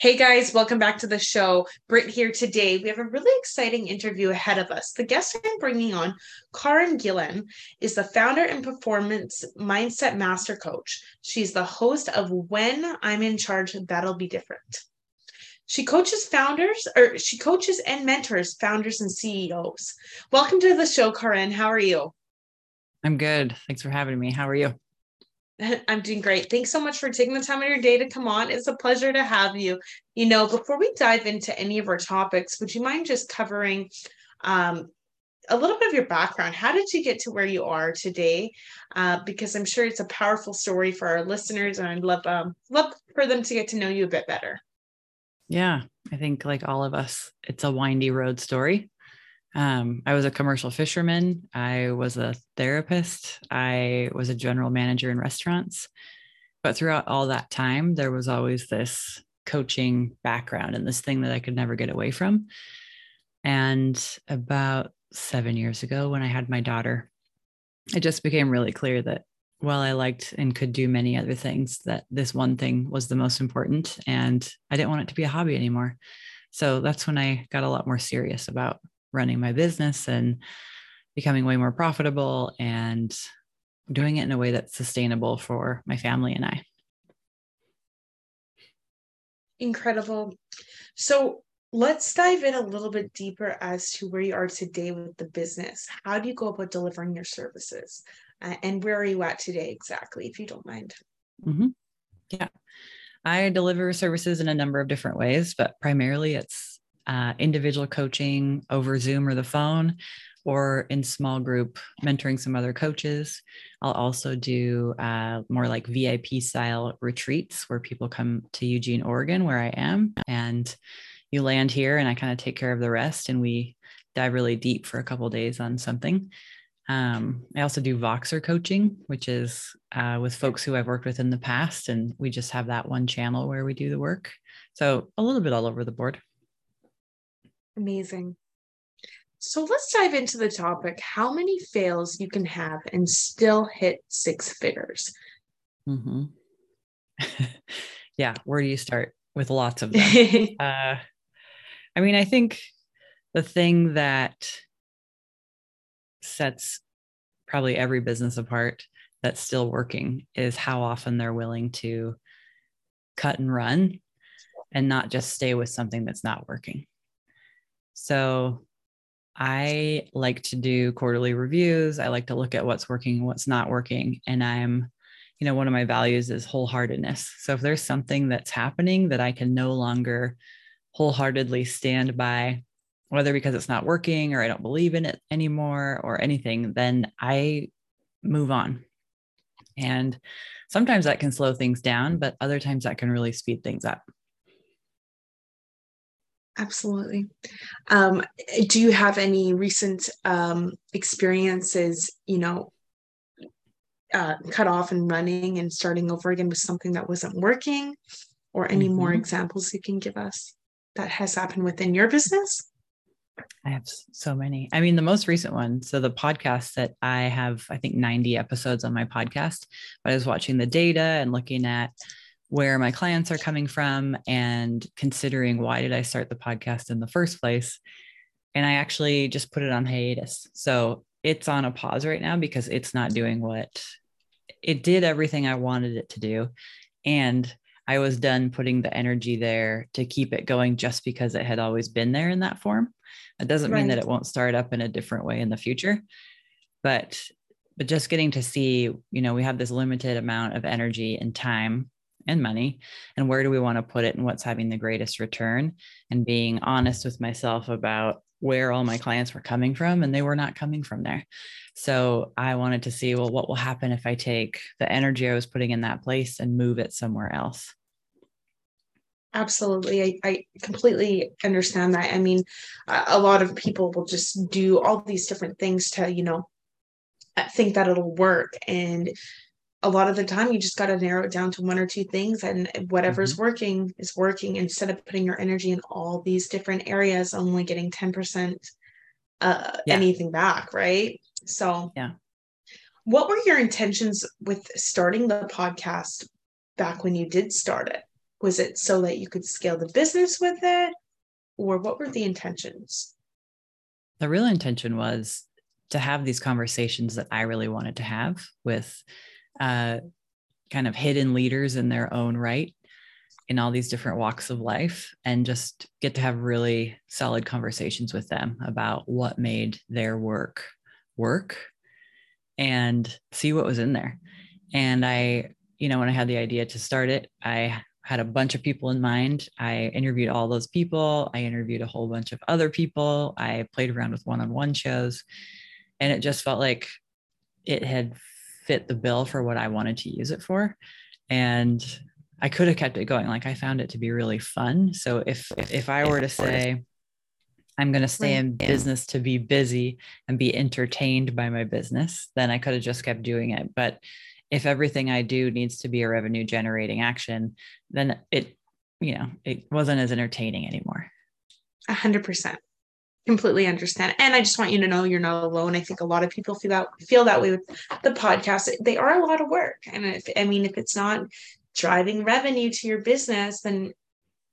Hey guys, welcome back to the show. Britt here today. We have a really exciting interview ahead of us. The guest I'm bringing on, Caryn Gillen, is the founder and performance mindset master coach. She's the host of When I'm in Charge, That'll Be Different. She coaches and mentors founders and CEOs. Welcome to the show, Caryn. How are you? I'm good. Thanks for having me. How are you? I'm doing great. Thanks so much for taking the time of your day to come on. It's a pleasure to have you. You know, before we dive into any of our topics, would you mind just covering a little bit of your background? How did you get to where you are today? Because I'm sure it's a powerful story for our listeners, and I'd love for them to get to know you a bit better. Yeah, I think like all of us, it's a windy road story. I was a commercial fisherman. I was a therapist. I was a general manager in restaurants. But throughout all that time, there was always this coaching background and this thing that I could never get away from. And about 7 years ago, when I had my daughter, it just became really clear that while I liked and could do many other things, that this one thing was the most important, and I didn't want it to be a hobby anymore. So that's when I got a lot more serious about running my business and becoming way more profitable and doing it in a way that's sustainable for my family and I. Incredible. So let's dive in a little bit deeper as to where you are today with the business. How do you go about delivering your services? And where are you at today exactly, if you don't mind? Mm-hmm. Yeah. I deliver services in a number of different ways, but primarily it's individual coaching over Zoom or the phone, or in small group mentoring some other coaches. I'll also do more like VIP style retreats where people come to Eugene, Oregon, where I am, and you land here and I kind of take care of the rest. And we dive really deep for a couple of days on something. I also do Voxer coaching, which is with folks who I've worked with in the past. And we just have that one channel where we do the work. So a little bit all over the board. Amazing. So let's dive into the topic, how many fails you can have and still hit 6 figures. Mm-hmm. Yeah. Where do you start? With lots of them. I mean, I think the thing that sets probably every business apart that's still working is how often they're willing to cut and run and not just stay with something that's not working. So I like to do quarterly reviews. I like to look at what's working and what's not working. And I'm, you know, one of my values is wholeheartedness. So if there's something that's happening that I can no longer wholeheartedly stand by, whether because it's not working or I don't believe in it anymore or anything, then I move on. And sometimes that can slow things down, but other times that can really speed things up. Absolutely. Do you have any recent experiences, you know, cut off and running and starting over again with something that wasn't working, or any more examples you can give us that has happened within your business? I have so many. I mean, the most recent one. So the podcast that I have, I think 90 episodes on my podcast, but I was watching the data and looking at where my clients are coming from and considering why did I start the podcast in the first place? And I actually just put it on hiatus. So it's on a pause right now because it's not doing what it did, everything I wanted it to do. And I was done putting the energy there to keep it going just because it had always been there in that form. It doesn't mean that it won't start up in a different way in the future, but just getting to see, you know, we have this limited amount of energy and time and money, and where do we want to put it and what's having the greatest return, and being honest with myself about where all my clients were coming from, and they were not coming from there. So I wanted to see, well, what will happen if I take the energy I was putting in that place and move it somewhere else? Absolutely. I completely understand that. I mean, a lot of people will just do all these different things to, you know, think that it'll work. And a lot of the time you just got to narrow it down to one or two things, and whatever's working is working, instead of putting your energy in all these different areas, only getting 10% anything back. Right. So yeah. What were your intentions with starting the podcast back when you did start it? Was it so that you could scale the business with it, or what were the intentions? The real intention was to have these conversations that I really wanted to have with kind of hidden leaders in their own right in all these different walks of life, and just get to have really solid conversations with them about what made their work work and see what was in there. And I, you know, when I had the idea to start it, I had a bunch of people in mind. I interviewed all those people. I interviewed a whole bunch of other people. I played around with one-on-one shows, and it just felt like it had fit the bill for what I wanted to use it for. And I could have kept it going. Like, I found it to be really fun. So if I were to say, I'm going to stay in business to be busy and be entertained by my business, then I could have just kept doing it. But if everything I do needs to be a revenue generating action, then it, you know, it wasn't as entertaining anymore. 100%. Completely understand. And I just want you to know you're not alone. I think a lot of people feel that way with the podcast. They are a lot of work. And if it's not driving revenue to your business, then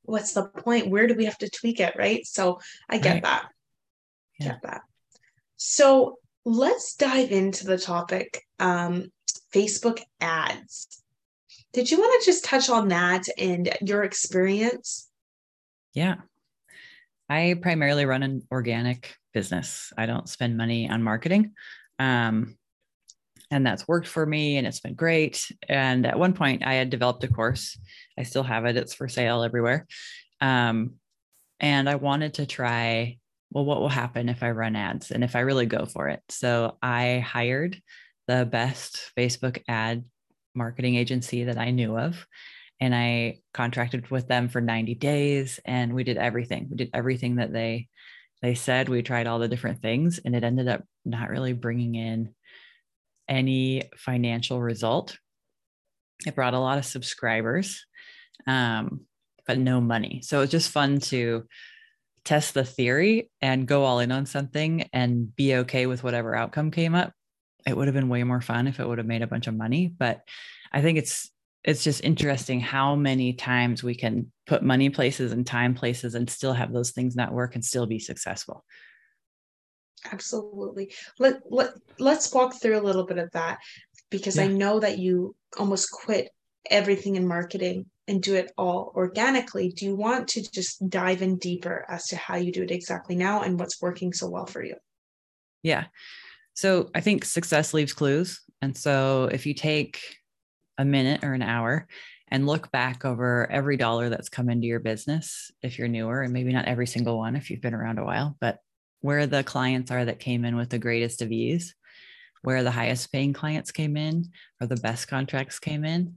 what's the point? Where do we have to tweak it? Right. So I get that. Yeah. Get that. So let's dive into the topic. Facebook ads. Did you want to just touch on that and your experience? Yeah. I primarily run an organic business. I don't spend money on marketing. And that's worked for me, and it's been great. And at one point I had developed a course. I still have it. It's for sale everywhere. And I wanted to try, well, what will happen if I run ads and if I really go for it? So I hired the best Facebook ad marketing agency that I knew of. And I contracted with them for 90 days, and we did everything. We did everything that they said. We tried all the different things, and it ended up not really bringing in any financial result. It brought a lot of subscribers, but no money. So it was just fun to test the theory and go all in on something and be okay with whatever outcome came up. It would have been way more fun if it would have made a bunch of money, but I think it's just interesting how many times we can put money places and time places and still have those things not work and still be successful. Absolutely. Let's walk through a little bit of that, because I know that you almost quit everything in marketing and do it all organically. Do you want to just dive in deeper as to how you do it exactly now and what's working so well for you? Yeah. So I think success leaves clues. And so if you take a minute or an hour and look back over every dollar that's come into your business, if you're newer, and maybe not every single one, if you've been around a while, but where the clients are that came in with the greatest of ease, where the highest paying clients came in, or the best contracts came in,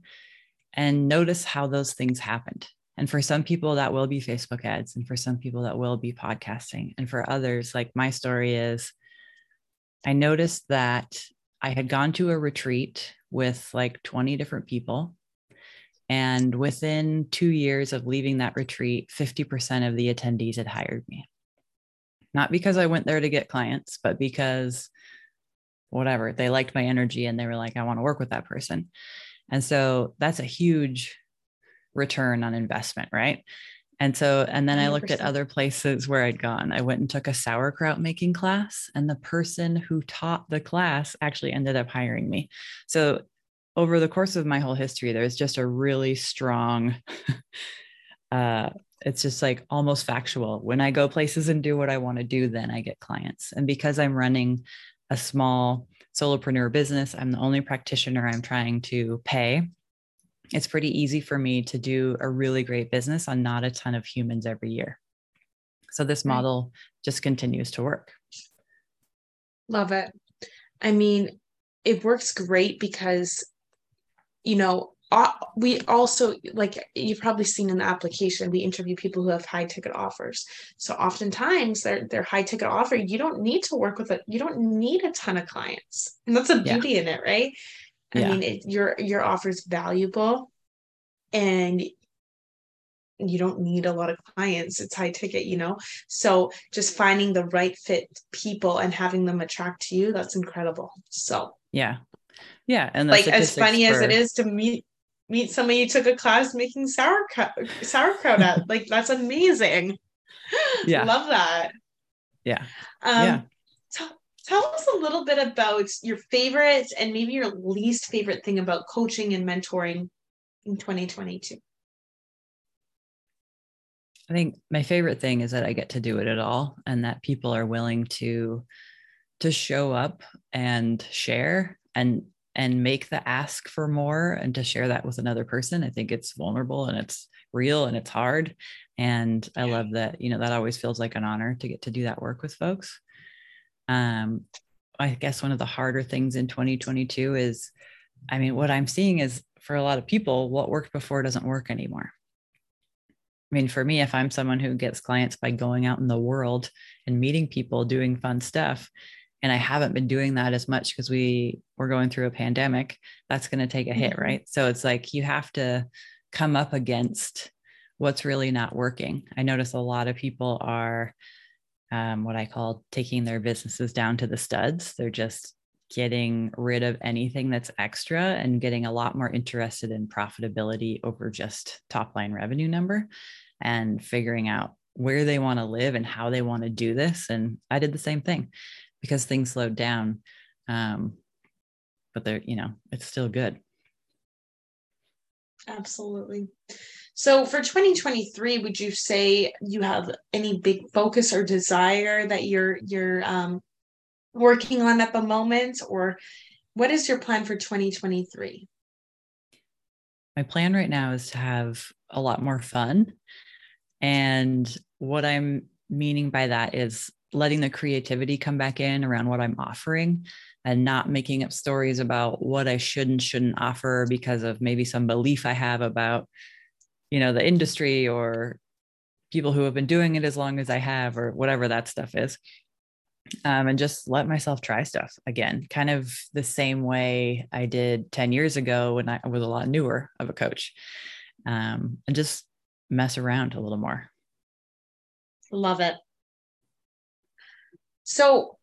and notice how those things happened. And for some people that will be Facebook ads. And for some people that will be podcasting. And for others, like my story is, I noticed that I had gone to a retreat with like 20 different people. And within 2 years of leaving that retreat, 50% of the attendees had hired me. Not because I went there to get clients, but because whatever, they liked my energy and they were like, I want to work with that person. And so that's a huge return on investment, right? And so, and then 100%. I looked at other places where I'd gone. I went and took a sauerkraut making class, and the person who taught the class actually ended up hiring me. So over the course of my whole history, there's just a really strong, it's just like almost factual. When I go places and do what I want to do, then I get clients. And because I'm running a small solopreneur business, I'm the only practitioner I'm trying to pay. It's pretty easy for me to do a really great business on not a ton of humans every year. So this model just continues to work. Love it. I mean, it works great because, you know, we also, like you've probably seen in the application, we interview people who have high ticket offers. So oftentimes their high ticket offer, you don't need to work with it. You don't need a ton of clients. And that's a beauty in it, right? I mean, your offer is valuable and you don't need a lot of clients. It's high ticket, you know? So just finding the right fit people and having them attract to you, that's incredible. So, yeah. And like, as funny as it is to meet somebody you took a class making sauerkraut at, like, that's amazing. Yeah. Love that. Yeah. Tell us a little bit about your favorites and maybe your least favorite thing about coaching and mentoring in 2022. I think my favorite thing is that I get to do it at all, and that people are willing to show up and share and make the ask for more and to share that with another person. I think it's vulnerable and it's real and it's hard. And I love that, you know, that always feels like an honor to get to do that work with folks. I guess one of the harder things in 2022 is, I mean, what I'm seeing is for a lot of people, what worked before doesn't work anymore. I mean, for me, if I'm someone who gets clients by going out in the world and meeting people, doing fun stuff, and I haven't been doing that as much because we're going through a pandemic, that's going to take a hit, right? So it's like, you have to come up against what's really not working. I notice a lot of people are what I call taking their businesses down to the studs. They're just getting rid of anything that's extra and getting a lot more interested in profitability over just top line revenue number, and figuring out where they want to live and how they want to do this. And I did the same thing because things slowed down. But they're, you know, it's still good. Absolutely. So for 2023, would you say you have any big focus or desire that you're working on at the moment, or what is your plan for 2023? My plan right now is to have a lot more fun. And what I'm meaning by that is letting the creativity come back in around what I'm offering and not making up stories about what I should and shouldn't offer because of maybe some belief I have about, you know, the industry or people who have been doing it as long as I have, or whatever that stuff is. And just let myself try stuff again, kind of the same way I did 10 years ago when I was a lot newer of a coach, and just mess around a little more. Love it. So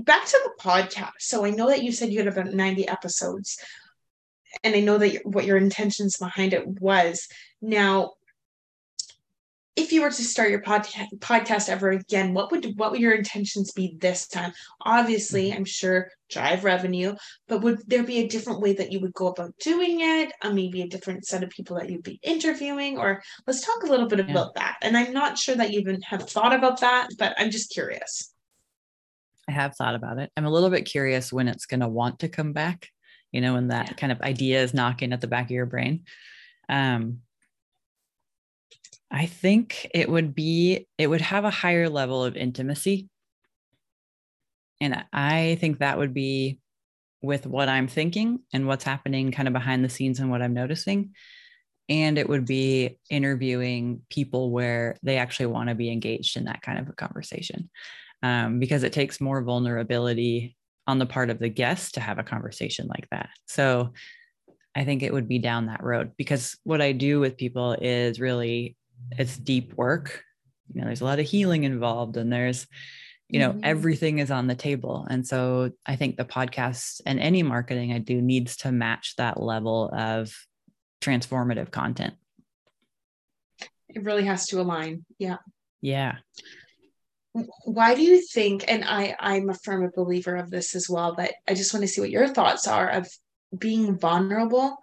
back to the podcast. So I know that you said you had about 90 episodes, and I know that what your intentions behind it was. Now, if you were to start your podcast ever again, what would your intentions be this time? Obviously, I'm sure drive revenue, but would there be a different way that you would go about doing it? Maybe a different set of people that you'd be interviewing, or let's talk a little bit about that. And I'm not sure that you even have thought about that, but I'm just curious. I have thought about it. I'm a little bit curious when it's going to want to come back, you know, when that kind of idea is knocking at the back of your brain. I think it would have a higher level of intimacy. And I think that would be with what I'm thinking and what's happening kind of behind the scenes and what I'm noticing. And it would be interviewing people where they actually want to be engaged in that kind of a conversation, because it takes more vulnerability on the part of the guest to have a conversation like that. So I think it would be down that road, because what I do with people is really, it's deep work. You know, there's a lot of healing involved, and there's, you know, everything is on the table. And so I think the podcast and any marketing I do needs to match that level of transformative content. It really has to align. Yeah. Yeah. Why do you think, and I'm a firm believer of this as well, but I just want to see what your thoughts are of being vulnerable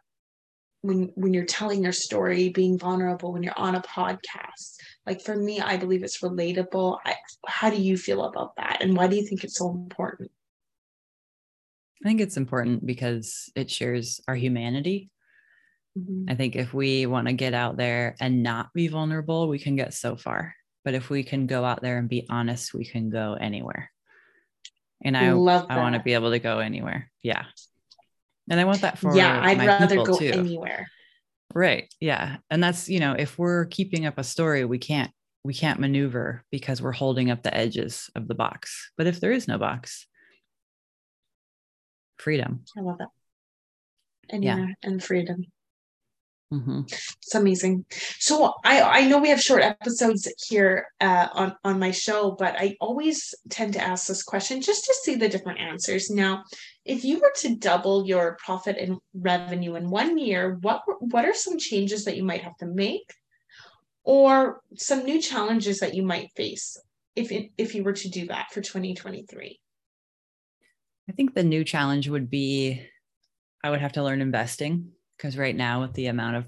when you're telling your story, being vulnerable when you're on a podcast. Like for me, I believe it's relatable. How do you feel about that? And why do you think it's so important? I think it's important because it shares our humanity. Mm-hmm. I think if we want to get out there and not be vulnerable, we can get so far. But if we can go out there and be honest, we can go anywhere. And I want to be able to go anywhere. Yeah. And I want that for I'd rather go too. Anywhere. Right. Yeah. And that's, you know, if we're keeping up a story, we can't maneuver because we're holding up the edges of the box. But if there is no box, freedom. I love that. Anywhere and freedom. Mm-hmm. It's amazing. So I know we have short episodes here on my show, but I always tend to ask this question just to see the different answers. Now, if you were to double your profit and revenue in 1 year, what are some changes that you might have to make, or some new challenges that you might face if you were to do that for 2023? I think the new challenge would be I would have to learn investing. Because right now with the amount of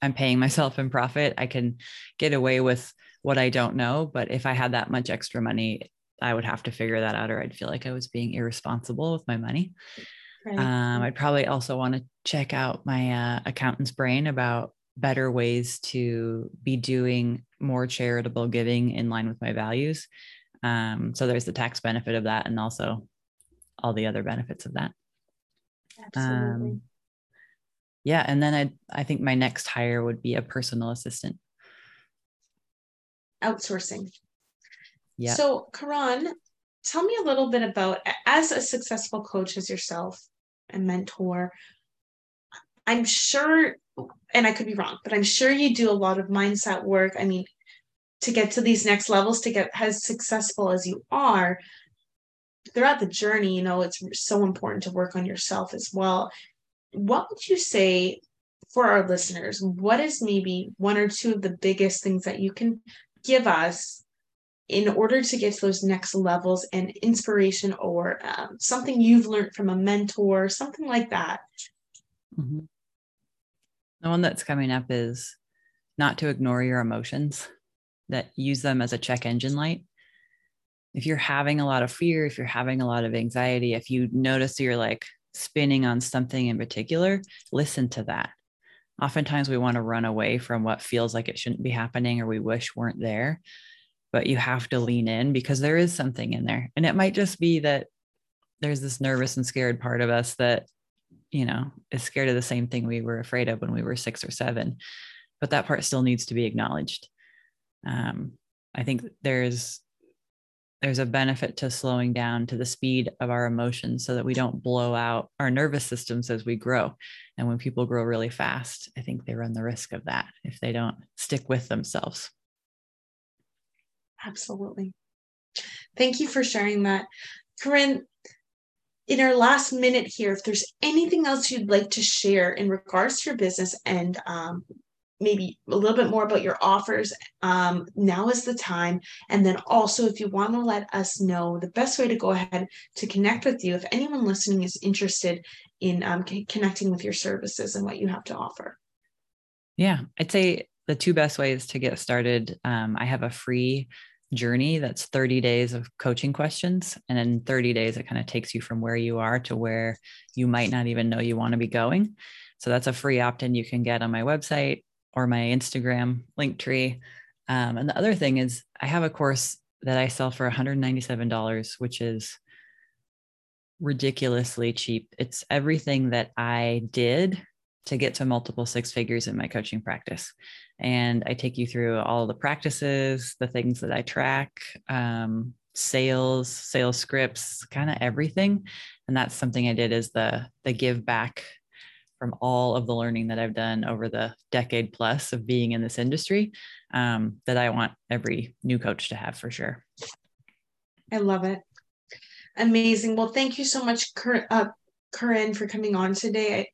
I'm paying myself in profit, I can get away with what I don't know. But if I had that much extra money, I would have to figure that out, or I'd feel like I was being irresponsible with my money. Right. I'd probably also want to check out my accountant's brain about better ways to be doing more charitable giving in line with my values. So there's the tax benefit of that, and also all the other benefits of that. Absolutely. Yeah. And then I think my next hire would be a personal assistant. Outsourcing. Yeah. So Caryn, tell me a little bit about, as a successful coach as yourself and mentor, I'm sure, and I could be wrong, but I'm sure you do a lot of mindset work. I mean, to get to these next levels, to get as successful as you are throughout the journey, you know, it's so important to work on yourself as well. What would you say for our listeners? What is maybe one or two of the biggest things that you can give us in order to get to those next levels, and inspiration, or something you've learned from a mentor, something like that? Mm-hmm. The one that's coming up is not to ignore your emotions, that use them as a check engine light. If you're having a lot of fear, if you're having a lot of anxiety, if you notice you're like, spinning on something in particular, listen to that. Oftentimes we want to run away from what feels like it shouldn't be happening, or we wish weren't there, but you have to lean in because there is something in there. And it might just be that there's this nervous and scared part of us that, you know, is scared of the same thing we were afraid of when we were 6 or 7, but that part still needs to be acknowledged. I think there's a benefit to slowing down to the speed of our emotions so that we don't blow out our nervous systems as we grow. And when people grow really fast, I think they run the risk of that if they don't stick with themselves. Absolutely. Thank you for sharing that. Caryn, in our last minute here, if there's anything else you'd like to share in regards to your business, and maybe a little bit more about your offers, now is the time. And then also, if you want to let us know the best way to go ahead to connect with you, if anyone listening is interested in connecting with your services and what you have to offer. Yeah, I'd say the two best ways to get started. I have a free journey that's 30 days of coaching questions. And in 30 days, it kind of takes you from where you are to where you might not even know you want to be going. So that's a free opt-in you can get on my website or my Instagram link tree. And the other thing is I have a course that I sell for $197, which is ridiculously cheap. It's everything that I did to get to multiple six figures in my coaching practice. And I take you through all the practices, the things that I track, sales scripts, kind of everything. And that's something I did, is the give back from all of the learning that I've done over the decade plus of being in this industry, that I want every new coach to have for sure. I love it. Amazing. Well, thank you so much, Caryn, for coming on today.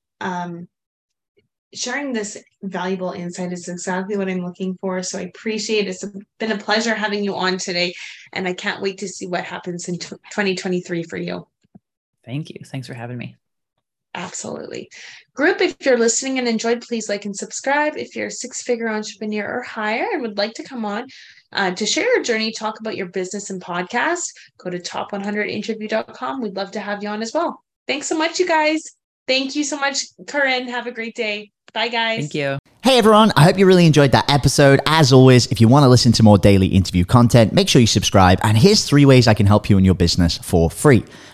Sharing this valuable insight is exactly what I'm looking for. So I appreciate it. It's been a pleasure having you on today, and I can't wait to see what happens in 2023 for you. Thank you. Thanks for having me. Absolutely. Group, if you're listening and enjoyed, please like and subscribe. If you're a six-figure entrepreneur or higher and would like to come on to share your journey, talk about your business and podcast, go to top100interview.com. We'd love to have you on as well. Thanks so much, you guys. Thank you so much, Caryn. Have a great day. Bye, guys. Thank you. Hey, everyone. I hope you really enjoyed that episode. As always, if you want to listen to more daily interview content, make sure you subscribe. And here's 3 ways I can help you in your business for free.